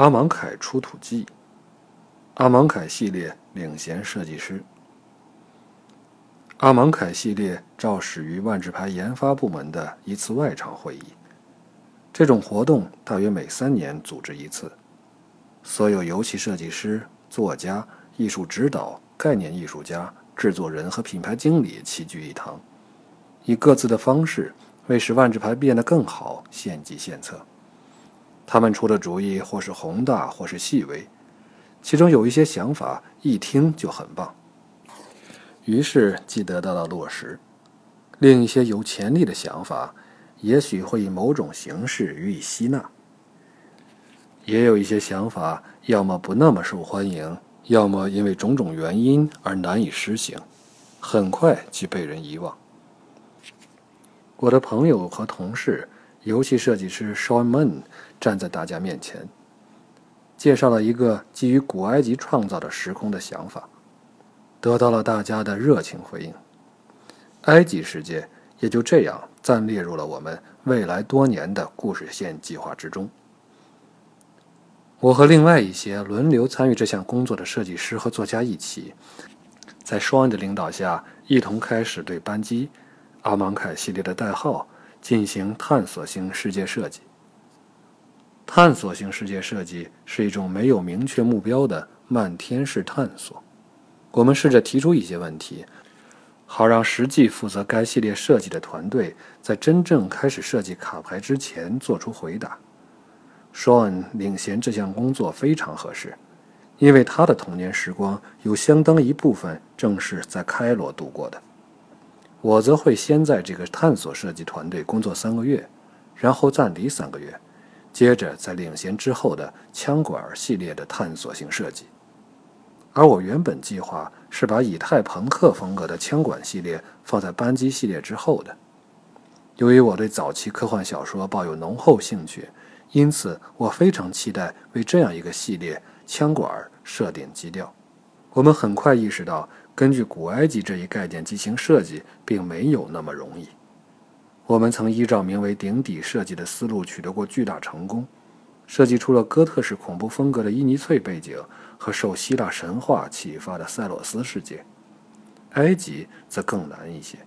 阿芒凯出土记，阿芒凯系列领衔设计师。阿芒凯系列肇始于万智牌研发部门的一次外场会议，这种活动大约每3年组织一次，所有游戏设计师、作家、艺术指导、概念艺术家、制作人和品牌经理齐聚一堂，以各自的方式为使万智牌变得更好献计献策。他们出的主意或是宏大或是细微，其中有一些想法一听就很棒，于是既得到了落实，另一些有潜力的想法也许会以某种形式予以吸纳，也有一些想法要么不那么受欢迎，要么因为种种原因而难以施行，很快即被人遗忘。我的朋友和同事游戏设计师 Sean Moon 站在大家面前，介绍了一个基于古埃及创造的时空的想法，得到了大家的热情回应。埃及世界也就这样暂列入了我们未来多年的故事线计划之中。我和另外一些轮流参与这项工作的设计师和作家一起，在 Sean 的领导下一同开始对班机、阿芒凯系列的代号进行探索性世界设计。探索性世界设计是一种没有明确目标的漫天式探索。我们试着提出一些问题，好让实际负责该系列设计的团队在真正开始设计卡牌之前做出回答。Sean 领衔这项工作非常合适，因为他的童年时光有相当一部分正是在开罗度过的。我则会先在这个探索设计团队工作3个月，然后暂离3个月，接着在领衔之后的枪管系列的探索性设计。而我原本计划是把以太朋克风格的枪管系列放在扳机系列之后的。由于我对早期科幻小说抱有浓厚兴趣，因此我非常期待为这样一个系列枪管设定基调。我们很快意识到，根据古埃及这一概念进行设计并没有那么容易。我们曾依照名为顶底设计的思路取得过巨大成功，设计出了哥特式恐怖风格的伊尼翠背景和受希腊神话启发的塞洛斯世界。埃及则更难一些，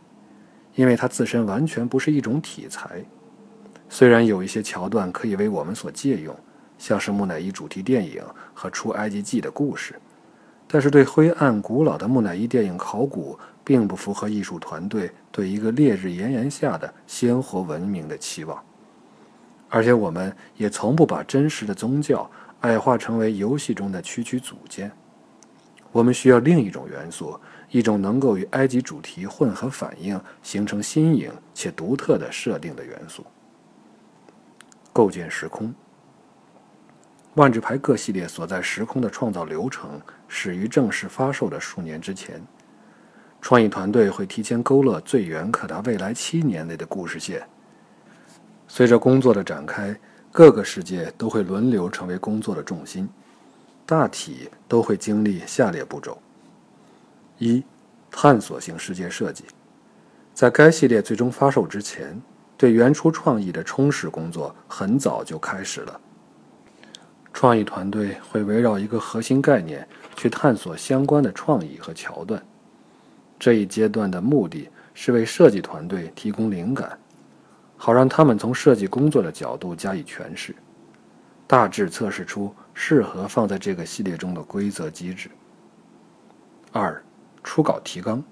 因为它自身完全不是一种题材。虽然有一些桥段可以为我们所借用，像是木乃伊主题电影和出埃及记的故事，但是对灰暗古老的木乃伊电影考古并不符合艺术团队对一个烈日炎炎下的鲜活文明的期望。而且我们也从不把真实的宗教矮化成为游戏中的区区组件，我们需要另一种元素，一种能够与埃及主题混合反应形成新颖且独特的设定的元素。构建时空，万智牌各系列所在时空的创造流程始于正式发售的数年之前，创意团队会提前勾勒最远可达未来7年内的故事线。随着工作的展开，各个世界都会轮流成为工作的重心，大体都会经历下列步骤：1. 探索性世界设计。在该系列最终发售之前，对原初创意的充实工作很早就开始了。创意团队会围绕一个核心概念去探索相关的创意和桥段，这一阶段的目的是为设计团队提供灵感，好让他们从设计工作的角度加以诠释，大致测试出适合放在这个系列中的规则机制。2. 初稿提纲。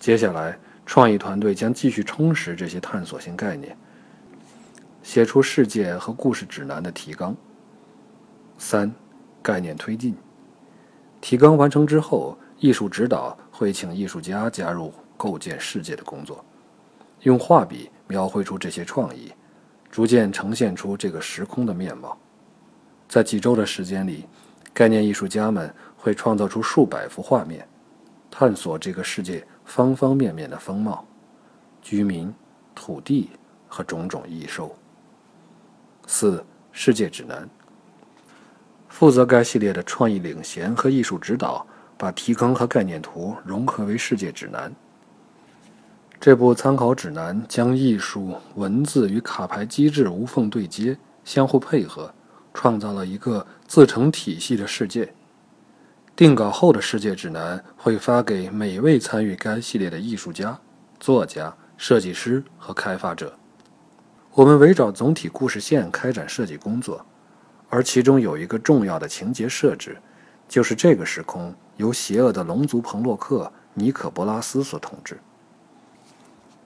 接下来创意团队将继续充实这些探索性概念，写出世界和故事指南的提纲。3. 概念推进。提纲完成之后，艺术指导会请艺术家加入构建世界的工作，用画笔描绘出这些创意，逐渐呈现出这个时空的面貌。在几周的时间里，概念艺术家们会创造出数百幅画面，探索这个世界方方面面的风貌、居民、土地和种种异兽。4. 世界指南。负责该系列的创意领衔和艺术指导把提纲和概念图融合为世界指南。这部参考指南将艺术、文字与卡牌机制无缝对接，相互配合，创造了一个自成体系的世界。定稿后的世界指南会发给每位参与该系列的艺术家、作家、设计师和开发者。我们围绕总体故事线开展设计工作，而其中有一个重要的情节设置，就是这个时空由邪恶的龙族彭洛克尼可波拉斯所统治。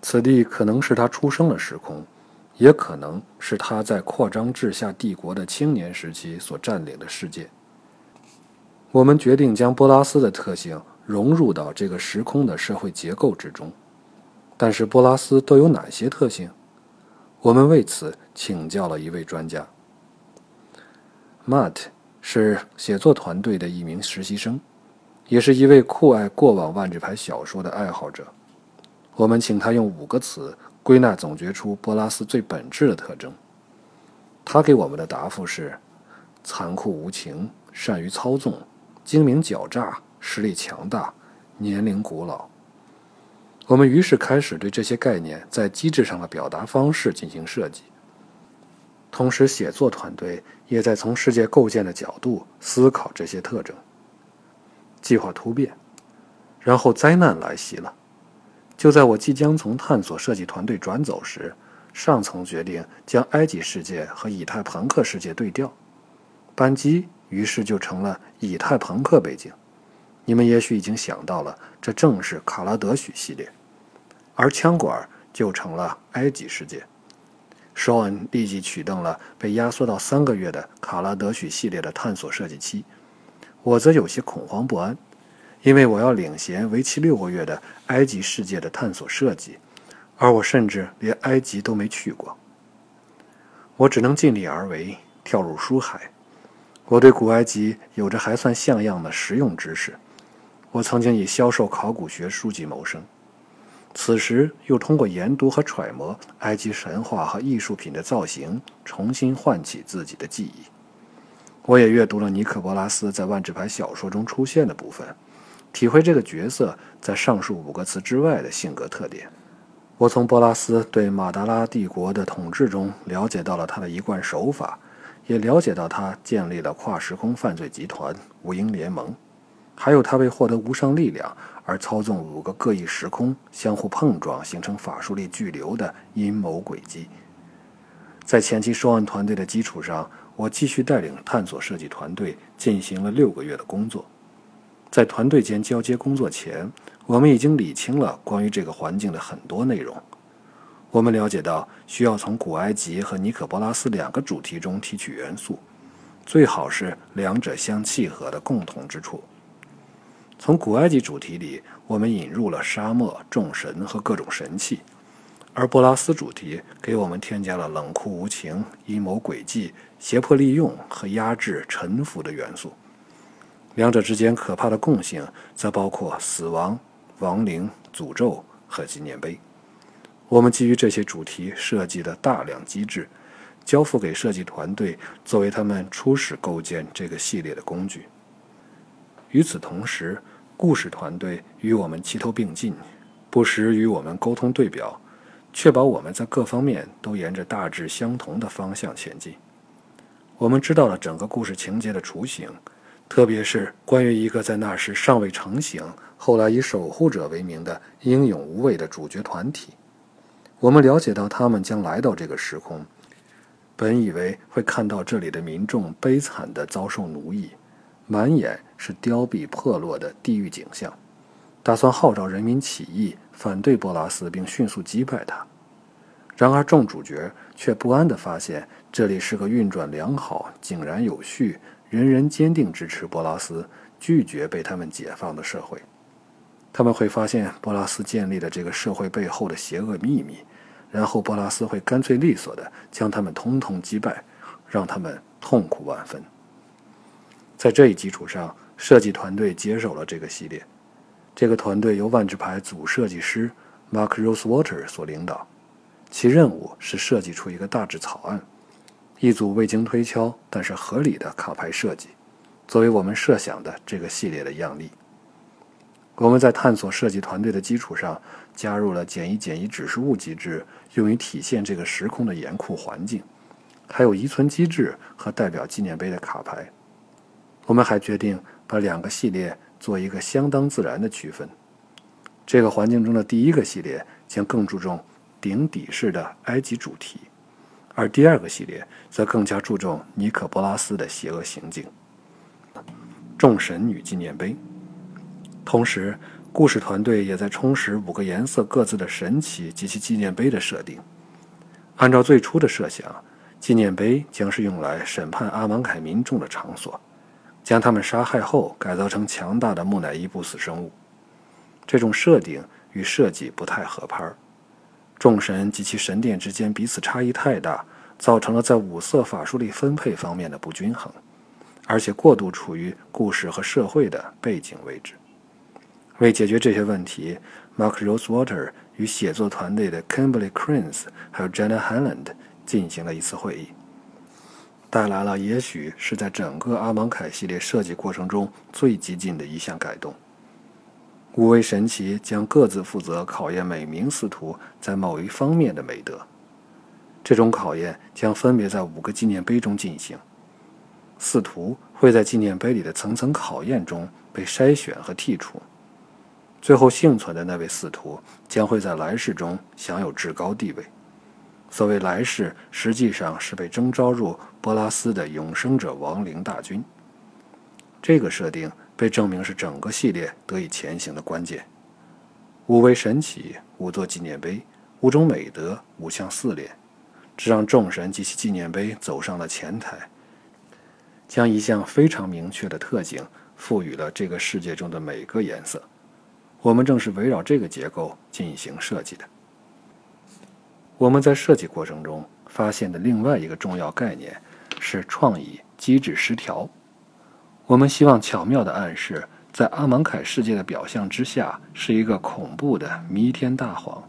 此地可能是他出生的时空，也可能是他在扩张至下帝国的青年时期所占领的世界。我们决定将波拉斯的特性融入到这个时空的社会结构之中，但是波拉斯都有哪些特性？我们为此请教了一位专家。 Matt 是写作团队的一名实习生，也是一位酷爱过往万智牌小说的爱好者。我们请他用5个词归纳总结出波拉斯最本质的特征。他给我们的答复是：残酷无情、善于操纵、精明狡诈、实力强大、年龄古老。我们于是开始对这些概念在机制上的表达方式进行设计，同时写作团队也在从世界构建的角度思考这些特征。计划突变，然后灾难来袭了。就在我即将从探索设计团队转走时，上层决定将埃及世界和以太朋克世界对调，班机于是就成了以太朋克背景。你们也许已经想到了，这正是卡拉德许系列，而枪管就成了埃及世界。Sean 立即启动了被压缩到3个月的卡拉德许系列的探索设计期，我则有些恐慌不安，因为我要领衔为期6个月的埃及世界的探索设计，而我甚至连埃及都没去过。我只能尽力而为，跳入书海。我对古埃及有着还算像样的实用知识，我曾经以销售考古学书籍谋生，此时又通过研读和揣摩埃及神话和艺术品的造型，重新唤起自己的记忆。我也阅读了尼可波拉斯在万智牌小说中出现的部分，体会这个角色在上述5个词之外的性格特点。我从波拉斯对马达拉帝国的统治中了解到了他的一贯手法，也了解到他建立了跨时空犯罪集团无鹰联盟，还有他为获得无上力量而操纵5个各异时空相互碰撞形成法术力巨流的阴谋诡计。在前期收案团队的基础上，我继续带领探索设计团队进行了6个月的工作。在团队间交接工作前，我们已经理清了关于这个环境的很多内容。我们了解到，需要从古埃及和尼可波拉斯2个主题中提取元素，最好是两者相契合的共同之处。从古埃及主题里，我们引入了沙漠、众神和各种神器；而波拉斯主题给我们添加了冷酷无情、阴谋诡计、胁迫利用和压制、臣服的元素。两者之间可怕的共性则包括死亡、亡灵、诅咒和纪念碑。我们基于这些主题设计的大量机制，交付给设计团队作为他们初始构建这个系列的工具。与此同时，故事团队与我们齐头并进，不时与我们沟通对表，确保我们在各方面都沿着大致相同的方向前进。我们知道了整个故事情节的雏形，特别是关于一个在那时尚未成型，后来以守护者为名的英勇无畏的主角团体。我们了解到他们将来到这个时空，本以为会看到这里的民众悲惨地遭受奴役，满眼是凋敝破落的地狱景象，打算号召人民起义反对波拉斯并迅速击败他。然而众主角却不安地发现，这里是个运转良好、井然有序、人人坚定支持波拉斯、拒绝被他们解放的社会。他们会发现波拉斯建立的这个社会背后的邪恶秘密，然后波拉斯会干脆利索地将他们统统击败，让他们痛苦万分。在这一基础上，设计团队接手了这个系列。这个团队由万智牌总设计师 Mark Rosewater 所领导，其任务是设计出一个大致草案，一组未经推敲但是合理的卡牌设计，作为我们设想的这个系列的样例。我们在探索设计团队的基础上，加入了减一减一指示物机制，用于体现这个时空的严酷环境，还有遗存机制和代表纪念碑的卡牌。我们还决定把两个系列做一个相当自然的区分。这个环境中的第一个系列将更注重顶底式的埃及主题，而第二个系列则更加注重尼可波拉斯的邪恶行径、众神与纪念碑。同时，故事团队也在充实5个颜色各自的神奇及其纪念碑的设定。按照最初的设想，纪念碑将是用来审判阿芒凯民众的场所，将他们杀害后改造成强大的木乃伊不死生物。这种设定与设计不太合拍，众神及其神殿之间彼此差异太大，造成了在5色法术力分配方面的不均衡，而且过度处于故事和社会的背景位置。为解决这些问题， Mark Rosewater 与写作团队的 Kimberly Crins 还有 Jenna Hanland 进行了一次会议，带来了也许是在整个阿芒凯系列设计过程中最激进的一项改动。5位神祇将各自负责考验每名司徒在某一方面的美德，这种考验将分别在5个纪念碑中进行。司徒会在纪念碑里的层层考验中被筛选和剔除，最后幸存的那位司徒将会在来世中享有至高地位。所谓来世，实际上是被征召入波拉斯的永生者亡灵大军。这个设定被证明是整个系列得以前行的关键。5位神祇、5座纪念碑、5种美德、5项四列，这让众神及其纪念碑走上了前台，将一项非常明确的特性赋予了这个世界中的每个颜色。我们正是围绕这个结构进行设计的。我们在设计过程中发现的另外一个重要概念是创意机制失调。我们希望巧妙地暗示，在阿芒凯世界的表象之下是一个恐怖的弥天大谎。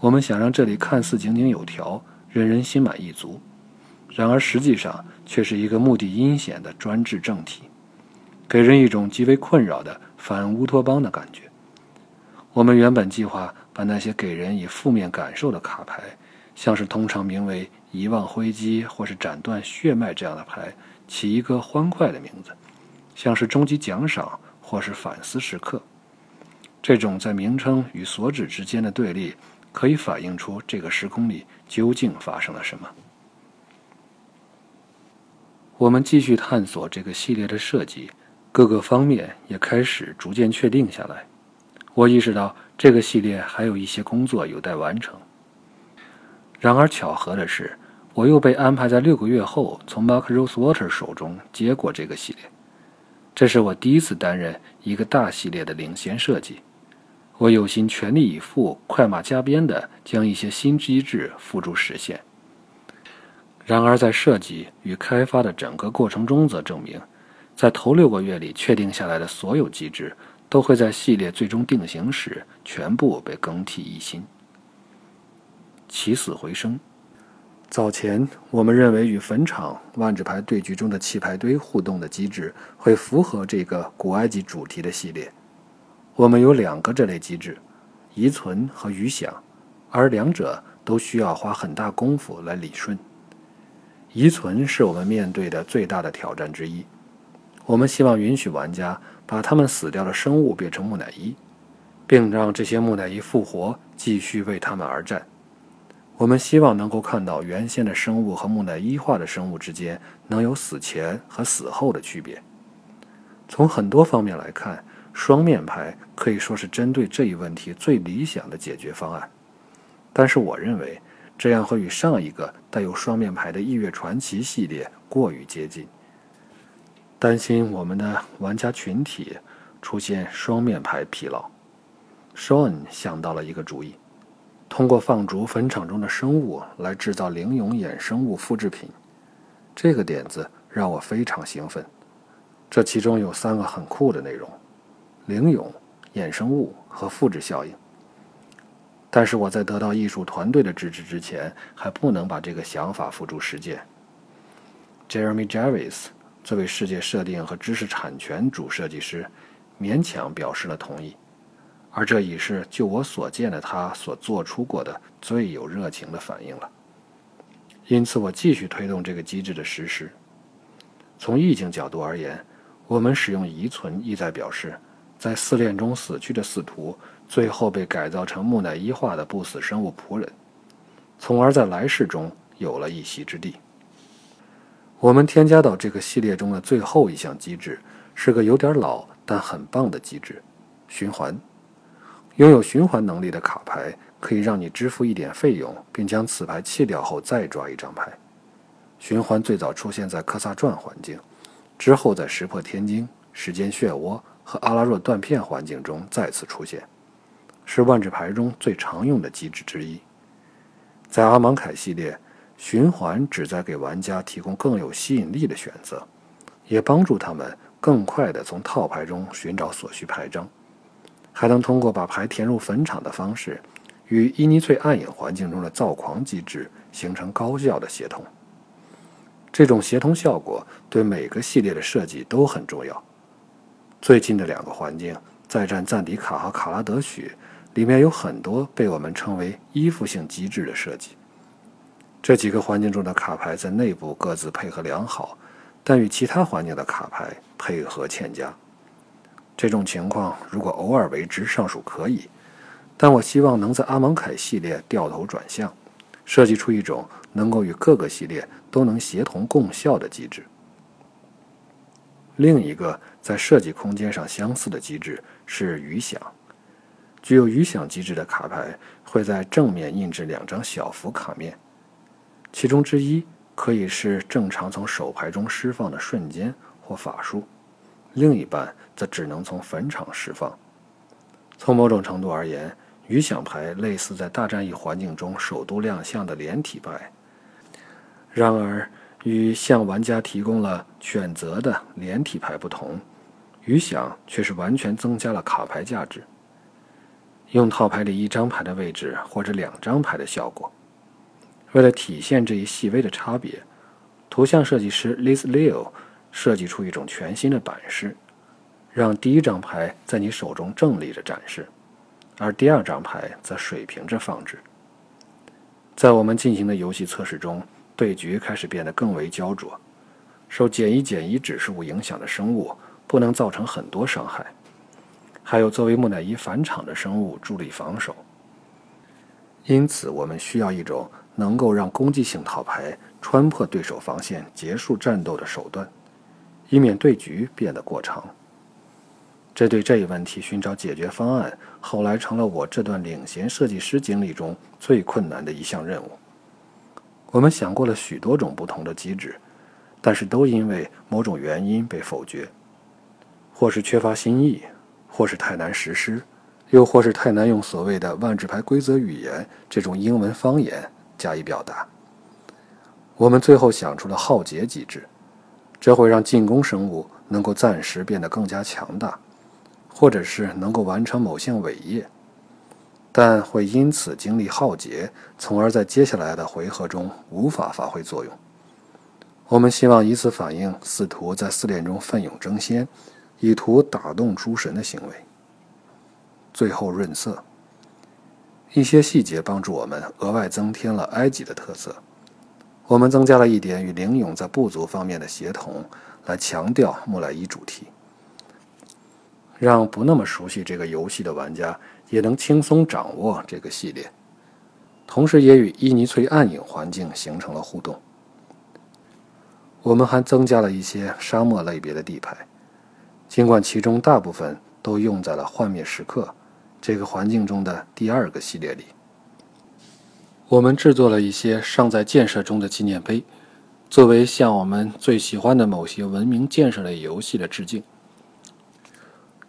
我们想让这里看似井井有条，人人心满意足，然而实际上却是一个目的阴险的专制政体，给人一种极为困扰的反乌托邦的感觉。我们原本计划把那些给人以负面感受的卡牌，像是通常名为遗忘灰机或是斩断血脉这样的牌，起一个欢快的名字，像是终极奖赏或是反思时刻。这种在名称与所指之间的对立，可以反映出这个时空里究竟发生了什么。我们继续探索这个系列的设计，各个方面也开始逐渐确定下来。我意识到这个系列还有一些工作有待完成。然而巧合的是，我又被安排在6个月后从 Mark Rosewater 手中接过这个系列。这是我第一次担任一个大系列的领衔设计，我有心全力以赴，快马加鞭地将一些新机制付诸实现。然而在设计与开发的整个过程中，则证明在头6个月里确定下来的所有机制都会在系列最终定型时全部被更替一新。起死回生。早前我们认为与坟场、万智牌对局中的弃牌堆互动的机制会符合这个古埃及主题的系列。我们有2个这类机制，遗存和余想，而两者都需要花很大功夫来理顺。遗存是我们面对的最大的挑战之一。我们希望允许玩家把他们死掉的生物变成木乃伊，并让这些木乃伊复活，继续为他们而战。我们希望能够看到原先的生物和木乃伊化的生物之间能有死前和死后的区别。从很多方面来看，双面牌可以说是针对这一问题最理想的解决方案。但是我认为，这样会与上一个带有双面牌的异月传奇系列过于接近。担心我们的玩家群体出现双面牌疲劳， Sean 想到了一个主意，通过放逐坟场中的生物来制造灵俑衍生物复制品。这个点子让我非常兴奋，这其中有3个很酷的内容：灵俑、衍生物和复制效应。但是我在得到艺术团队的支持之前，还不能把这个想法付诸实践。 Jeremy Javis 作为世界设定和知识产权主设计师，勉强表示了同意，而这已是就我所见的他所做出过的最有热情的反应了。因此我继续推动这个机制的实施。从意境角度而言，我们使用遗存意在表示，在四恋中死去的死徒最后被改造成木乃伊化的不死生物仆人，从而在来世中有了一席之地。我们添加到这个系列中的最后一项机制是个有点老但很棒的机制——循环。拥有循环能力的卡牌可以让你支付一点费用，并将此牌弃掉后再抓一张牌。循环最早出现在科萨传环境，之后在石破天惊、时间漩涡和阿拉若断片环境中再次出现，是万智牌中最常用的机制之一。在阿芒凯系列，循环旨在给玩家提供更有吸引力的选择，也帮助他们更快地从套牌中寻找所需牌张，还能通过把牌填入坟场的方式与伊尼翠暗影环境中的躁狂机制形成高效的协同。这种协同效果对每个系列的设计都很重要。最近的两个环境，再战赞迪卡和卡拉德许，里面有很多被我们称为依附性机制的设计。这几个环境中的卡牌在内部各自配合良好，但与其他环境的卡牌配合欠佳。这种情况如果偶尔为之尚属可以，但我希望能在阿芒凯系列掉头转向，设计出一种能够与各个系列都能协同共效的机制。另一个在设计空间上相似的机制是余响。具有余响机制的卡牌会在正面印制两张小幅卡面，其中之一可以是正常从手牌中释放的瞬间或法术，另一半则只能从坟场释放。从某种程度而言，余响牌类似在大战役环境中首度亮相的连体牌，然而与向玩家提供了选择的连体牌不同，余响却是完全增加了卡牌价值，用套牌里一张牌的位置或者两张牌的效果。为了体现这一细微的差别，图像设计师 Liz Leo 设计出一种全新的版式，让第一张牌在你手中正立着展示，而第二张牌则水平着放置。在我们进行的游戏测试中，对局开始变得更为焦灼，受减一指示物影响的生物不能造成很多伤害，还有作为木乃伊返场的生物助力防守。因此我们需要一种能够让攻击性套牌穿破对手防线结束战斗的手段，以免对局变得过长。这对这一问题寻找解决方案后来成了我这段领衔设计师经历中最困难的一项任务。我们想过了许多种不同的机制，但是都因为某种原因被否决，或是缺乏新意，或是太难实施，又或是太难用所谓的万智牌规则语言这种英文方言加以表达。我们最后想出了浩劫机制，这会让进攻生物能够暂时变得更加强大，或者是能够完成某项伟业，但会因此经历浩劫，从而在接下来的回合中无法发挥作用。我们希望以此反映四徒在四恋中奋勇争先，以图打动诸神的行为。最后润色，一些细节帮助我们额外增添了埃及的特色。我们增加了一点与灵勇在部族方面的协同，来强调木乃伊主题，让不那么熟悉这个游戏的玩家也能轻松掌握这个系列，同时也与伊尼翠暗影环境形成了互动。我们还增加了一些沙漠类别的地牌，尽管其中大部分都用在了幻灭时刻这个环境中的第二个系列里。我们制作了一些尚在建设中的纪念碑，作为向我们最喜欢的某些文明建设类游戏的致敬，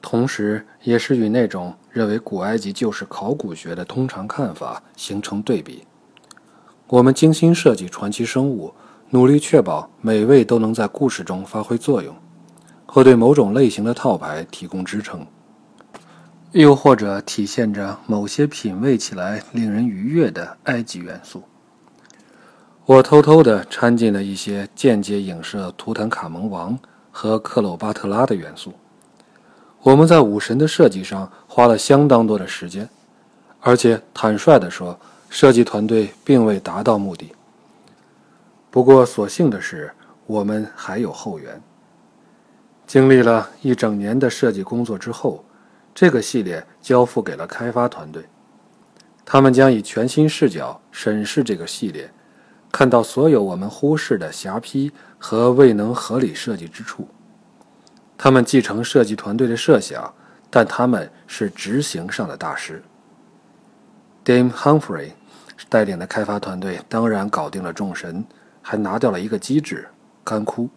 同时也是与那种认为古埃及就是考古学的通常看法形成对比。我们精心设计传奇生物，努力确保每位都能在故事中发挥作用，和对某种类型的套牌提供支撑，又或者体现着某些品味起来令人愉悦的埃及元素。我偷偷地掺进了一些间接影射图坦卡蒙王和克鲁巴特拉的元素。我们在武神的设计上花了相当多的时间，而且坦率地说，设计团队并未达到目的。不过所幸的是，我们还有后援。经历了一整年的设计工作之后，这个系列交付给了开发团队，他们将以全新视角审视这个系列，看到所有我们忽视的瑕疵和未能合理设计之处。他们继承设计团队的设想，但他们是执行上的大师。Dame Humphrey 带领的开发团队当然搞定了众神，还拿掉了一个机制干枯。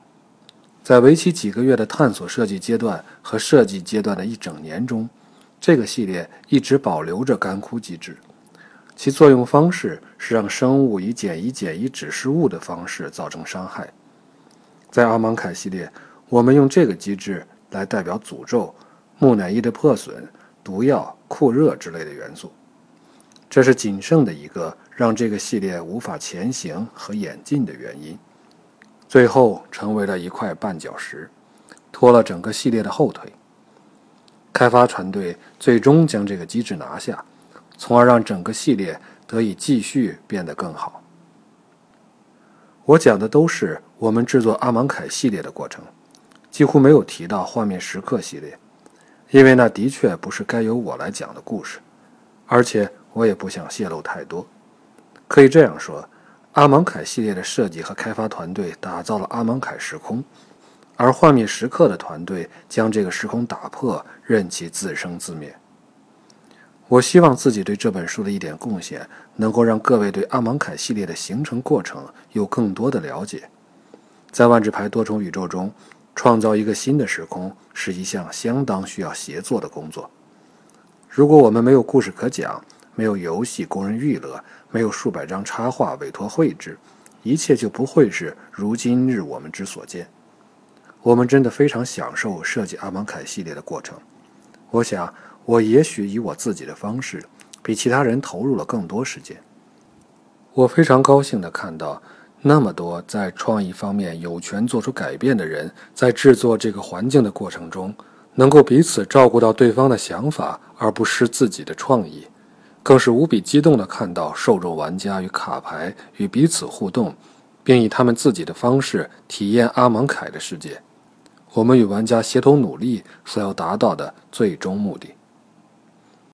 在为期几个月的探索设计阶段和设计阶段的一整年中，这个系列一直保留着干枯机制。其作用方式是让生物以减一指示物的方式造成伤害。在阿芒凯系列，我们用这个机制来代表诅咒、木乃伊的破损、毒药、酷热之类的元素。这是仅剩的一个让这个系列无法前行和演进的原因，最后成为了一块绊脚石，拖了整个系列的后腿。开发团队最终将这个机制拿下，从而让整个系列得以继续变得更好。我讲的都是我们制作阿芒凯系列的过程，几乎没有提到画面时刻系列，因为那的确不是该由我来讲的故事，而且我也不想泄露太多。可以这样说，阿芒凯系列的设计和开发团队打造了阿芒凯时空，而画面时刻的团队将这个时空打破，任其自生自灭。我希望自己对这本书的一点贡献能够让各位对阿芒凯系列的形成过程有更多的了解。在万智牌多重宇宙中，创造一个新的时空是一项相当需要协作的工作。如果我们没有故事可讲，没有游戏供人娱乐，没有数百张插画委托绘制，一切就不会是如今日我们之所见。我们真的非常享受设计阿芒凯系列的过程。我想我也许以我自己的方式比其他人投入了更多时间。我非常高兴地看到那么多在创意方面有权做出改变的人，在制作这个环境的过程中能够彼此照顾到对方的想法，而不失自己的创意。更是无比激动地看到受众玩家与卡牌与彼此互动，并以他们自己的方式体验阿芒凯的世界，我们与玩家协同努力所要达到的最终目的。